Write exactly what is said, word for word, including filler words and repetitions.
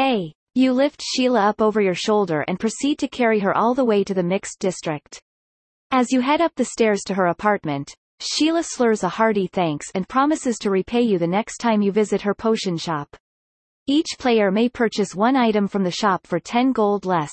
A. You lift Sheila up over your shoulder and proceed to carry her all the way to the mixed district. As you head up the stairs to her apartment, Sheila slurs a hearty thanks and promises to repay you the next time you visit her potion shop. Each player may purchase one item from the shop for ten gold less.